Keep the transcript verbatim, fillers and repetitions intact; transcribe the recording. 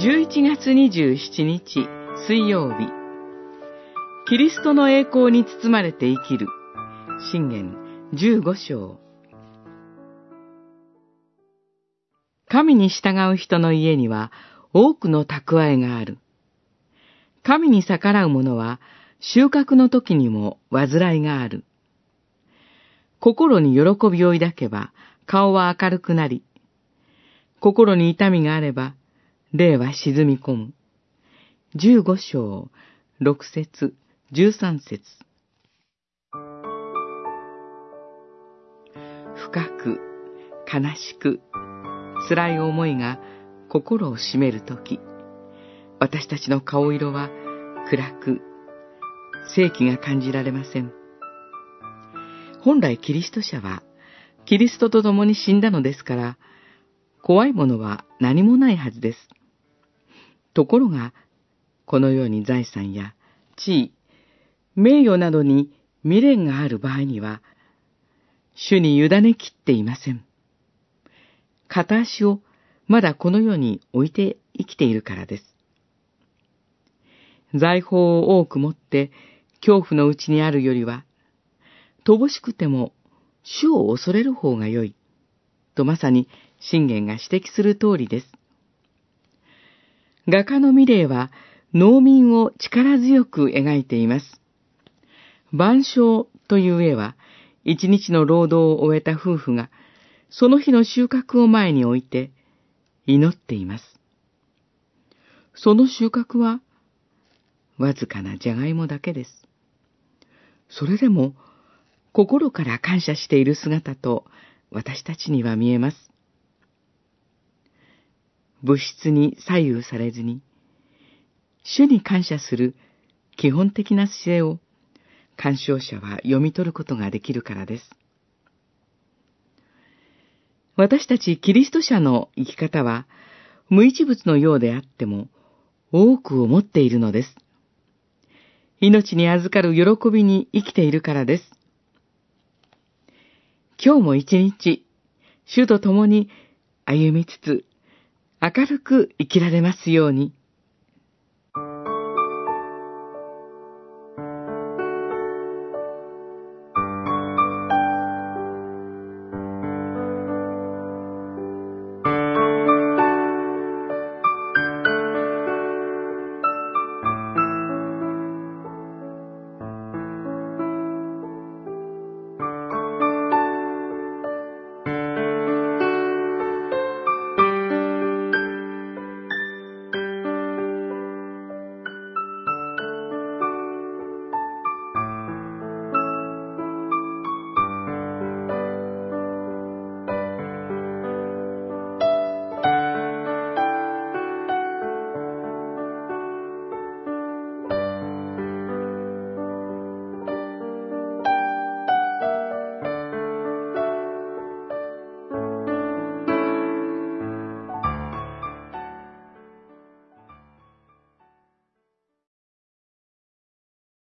じゅういちがつにじゅうしちにち水曜日、キリストの栄光に包まれて生きる箴言じゅうごしょう。神に従う人の家には多くの蓄えがある。神に逆らう者は収穫の時にも煩いがある。心に喜びを抱けば顔は明るくなり、心に痛みがあれば霊は沈み込む。じゅうごしょうろくせつじゅうさんせつ。深く悲しく辛い思いが心を占めるとき、私たちの顔色は暗く正気が感じられません。本来キリスト者はキリストと共に死んだのですから、怖いものは何もないはずです。ところが、このように財産や地位、名誉などに未練がある場合には、主に委ねきっていません。片足をまだこの世に置いて生きているからです。財宝を多く持って恐怖のうちにあるよりは、乏しくても主を恐れる方がよい、とまさに箴言が指摘する通りです。画家のミレーは農民を力強く描いています。晩鐘という絵は、一日の労働を終えた夫婦が、その日の収穫を前に置いて、祈っています。その収穫は、わずかなじゃがいもだけです。それでも、心から感謝している姿と、私たちには見えます。物質に左右されずに、主に感謝する基本的な姿勢を、鑑賞者は読み取ることができるからです。私たちキリスト者の生き方は、無一物のようであっても、多くを持っているのです。命に預かる喜びに生きているからです。今日も一日、主と共に歩みつつ、明るく生きられますように。